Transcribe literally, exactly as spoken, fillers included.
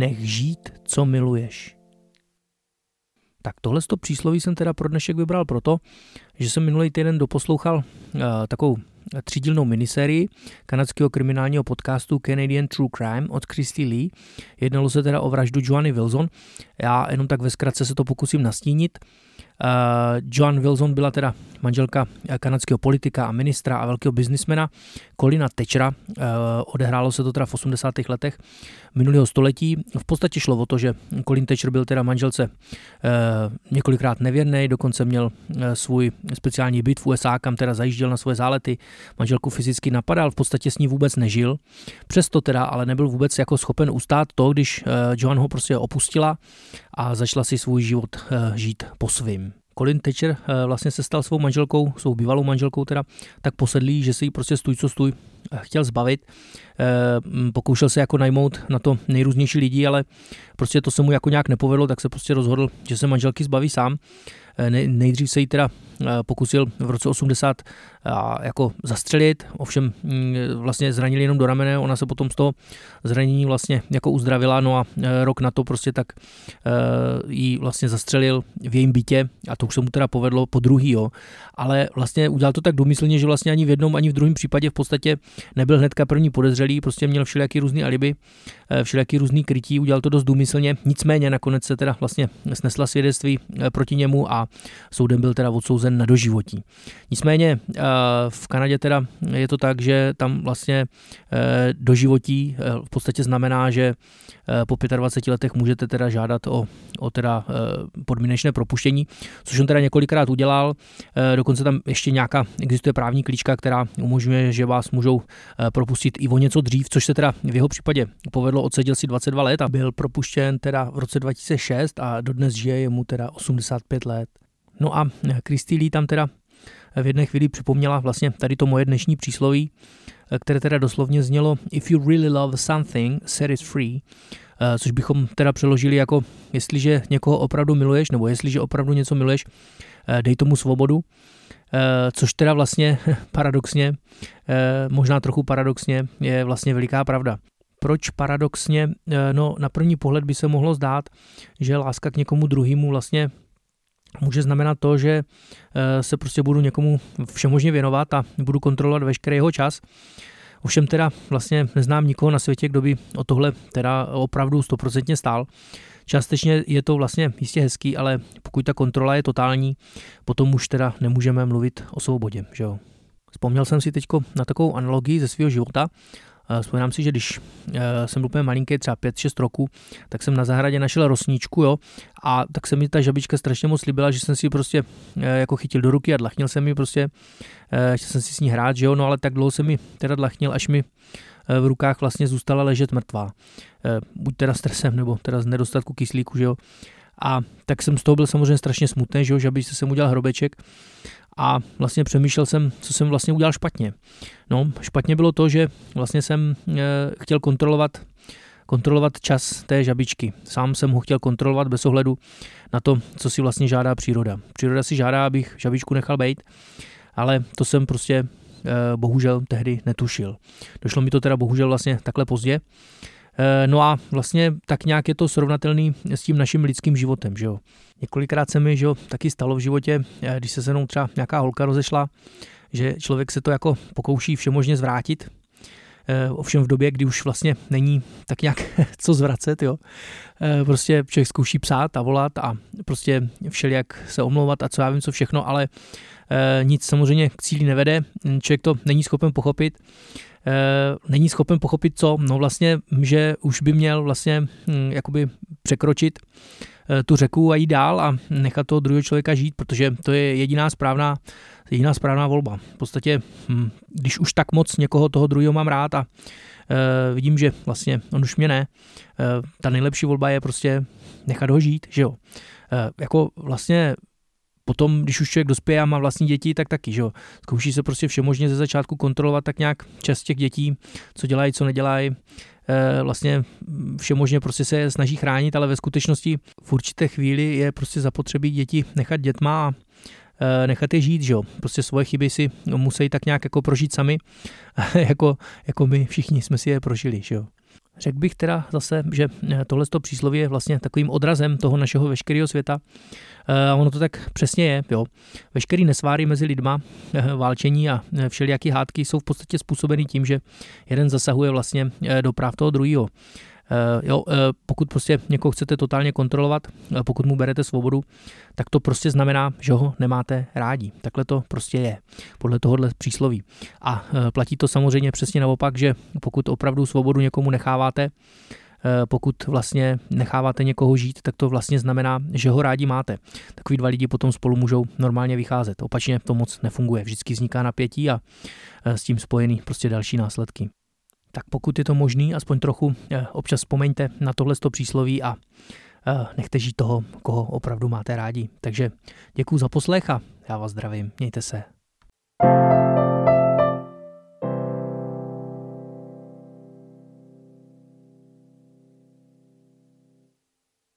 nech žít, co miluješ. Tak tohle to přísloví jsem teda pro dnešek vybral proto, že jsem minulý týden doposlouchal uh, takovou třídílnou minisérii kanadského kriminálního podcastu Canadian True Crime od Kristi Lee. Jednalo se teda o vraždu JoAnny Wilson. Já jenom tak ve zkratce se to pokusím nastínit. Uh, JoAnn Wilson byla teda manželka kanadského politika a ministra a velkého biznismena Colina Thatchera. Uh, odehrálo se to teda v osmdesátých letech minulého století. V podstatě šlo o to, že Colin Thatcher byl teda manželce uh, několikrát nevěrný, dokonce měl uh, svůj speciální byt v U S A, kam teda zajížděl na svoje zálety. Manželku fyzicky napadal, v podstatě s ní vůbec nežil. Přesto teda ale nebyl vůbec jako schopen ustát to, když uh, Joann ho prostě opustila a začala si svůj život uh, žít po svým. Colin Thatcher vlastně se stal svou manželkou, svou bývalou manželkou teda, tak posedlý, že se jí prostě stůj co stůj chtěl zbavit. Pokoušel se jako najmout na to nejrůznější lidi, ale prostě to se mu jako nějak nepovedlo, tak se prostě rozhodl, že se manželky zbaví sám. Nejdřív se jí teda pokusil v roce osmdesát jako zastřelit, ovšem vlastně zranil jenom do ramene, ona se potom z toho zranění vlastně jako uzdravila, no a rok na to prostě tak jí vlastně zastřelil v jejím bytě a to už se mu teda povedlo po druhý, jo. Ale vlastně udělal to tak domyslně, že vlastně ani v jednom, ani v druhém případě v podstatě nebyl hnedka první podezřelý, prostě měl všelijaký různý alibi, všelijaký různý krytí, udělal to dost důmyslně, nicméně nakonec se teda vlastně snesla svědectví proti němu a soudem byl teda odsouzen na doživotí. Nicméně v Kanadě teda je to tak, že tam vlastně doživotí v podstatě znamená, že po dvaceti pěti letech můžete teda žádat o, o teda podmínečné propuštění, což on teda několikrát udělal. Dokonce tam ještě nějaká existuje právní klíčka, která umožňuje, že vás můžou propustit i o něco dřív, což se teda v jeho případě povedlo, odseděl si dvacet dva let a byl propuštěn teda v roce dva tisíce šest a dodnes žije mu teda osmdesát pět let. No a Kristi Lee tam teda v jedné chvíli připomněla vlastně tady to moje dnešní přísloví, které teda doslovně znělo If you really love something, set it free, což bychom teda přeložili jako jestliže někoho opravdu miluješ, nebo jestliže opravdu něco miluješ, dej tomu svobodu, což teda vlastně paradoxně, možná trochu paradoxně, je vlastně veliká pravda. Proč paradoxně? No na první pohled by se mohlo zdát, že láska k někomu druhému vlastně může znamenat to, že se prostě budu někomu všemožně věnovat a budu kontrolovat veškerý jeho čas. Ovšem teda vlastně neznám nikoho na světě, kdo by o tohle teda opravdu stoprocentně stál. Částečně je to vlastně jistě hezký, ale pokud ta kontrola je totální, potom už teda nemůžeme mluvit o svobodě, že jo. Vzpomněl jsem si teďko na takovou analogii ze svého života. Vzpomínám si, že když jsem byl úplně malinký, třeba pět šest roku, tak jsem na zahradě našel rosničku, jo, a tak se mi ta žabička strašně moc líbila, že jsem si ji prostě jako chytil do ruky a dlachnil jsem ji prostě, chtěl jsem si s ní hrát, že jo, no ale tak dlouho jsem mi teda dlachnil, až mi v rukách vlastně zůstala ležet mrtvá. Buď teda stresem, nebo teda z nedostatku kyslíku, že jo. A tak jsem z toho byl samozřejmě strašně smutný, že jo, že bych se sem udělal hrobeček. A vlastně přemýšlel jsem, co jsem vlastně udělal špatně. No, špatně bylo to, že vlastně jsem e, chtěl kontrolovat, kontrolovat čas té žabičky. Sám jsem ho chtěl kontrolovat bez ohledu na to, co si vlastně žádá příroda. Příroda si žádá, abych žabičku nechal bejt, ale to jsem prostě e, bohužel tehdy netušil. Došlo mi to teda bohužel vlastně takhle pozdě. E, no a vlastně tak nějak je to srovnatelný s tím naším lidským životem, že jo. Několikrát se mi, že jo, taky stalo v životě, když se se mnou třeba nějaká holka rozešla, že člověk se to jako pokouší všemožně zvrátit. E, ovšem v době, kdy už vlastně není tak nějak co zvracet, jo. E, prostě člověk zkouší psát a volat a prostě všelijak se omlouvat a co já vím, co všechno, ale e, nic samozřejmě k cíli nevede. Člověk to není schopen pochopit. E, není schopen pochopit co? No vlastně, že už by měl vlastně hm, jakoby překročit tu řeku a jít dál a nechat toho druhého člověka žít, protože to je jediná správná, jediná správná volba. V podstatě, když už tak moc někoho toho druhého mám rád a e, vidím, že vlastně on už mě ne, e, ta nejlepší volba je prostě nechat ho žít, že jo. E, jako vlastně potom, když už člověk dospěje a má vlastní děti, tak taky, že jo. Zkouší se prostě všemožně ze začátku kontrolovat tak nějak čas těch dětí, co dělají, co nedělají. Vlastně všemožně prostě se snaží chránit, ale ve skutečnosti v určité chvíli je prostě zapotřebí děti nechat dětma a nechat je žít, že jo. Prostě svoje chyby si musí tak nějak jako prožít sami, jako, jako my všichni jsme si je prožili, že jo. Řekl bych teda zase, že tohleto přísloví je vlastně takovým odrazem toho našeho veškerého světa. A ono to tak přesně je. Jo. Veškerý nesváry mezi lidma, válčení a všelijaký hádky jsou v podstatě způsobený tím, že jeden zasahuje vlastně do práv toho druhého. Jo, pokud prostě někoho chcete totálně kontrolovat, pokud mu berete svobodu, tak to prostě znamená, že ho nemáte rádi. Takhle to prostě je, podle tohohle přísloví. A platí to samozřejmě přesně naopak, že pokud opravdu svobodu někomu necháváte, pokud vlastně necháváte někoho žít, tak to vlastně znamená, že ho rádi máte. Takový dva lidi potom spolu můžou normálně vycházet. Opačně to moc nefunguje. Vždycky vzniká napětí a s tím spojený prostě další následky. Tak pokud je to možný, aspoň trochu občas vzpomeňte na tohleto přísloví a nechte žít toho, koho opravdu máte rádi. Takže děkuju za poslech a já vás zdravím. Mějte se.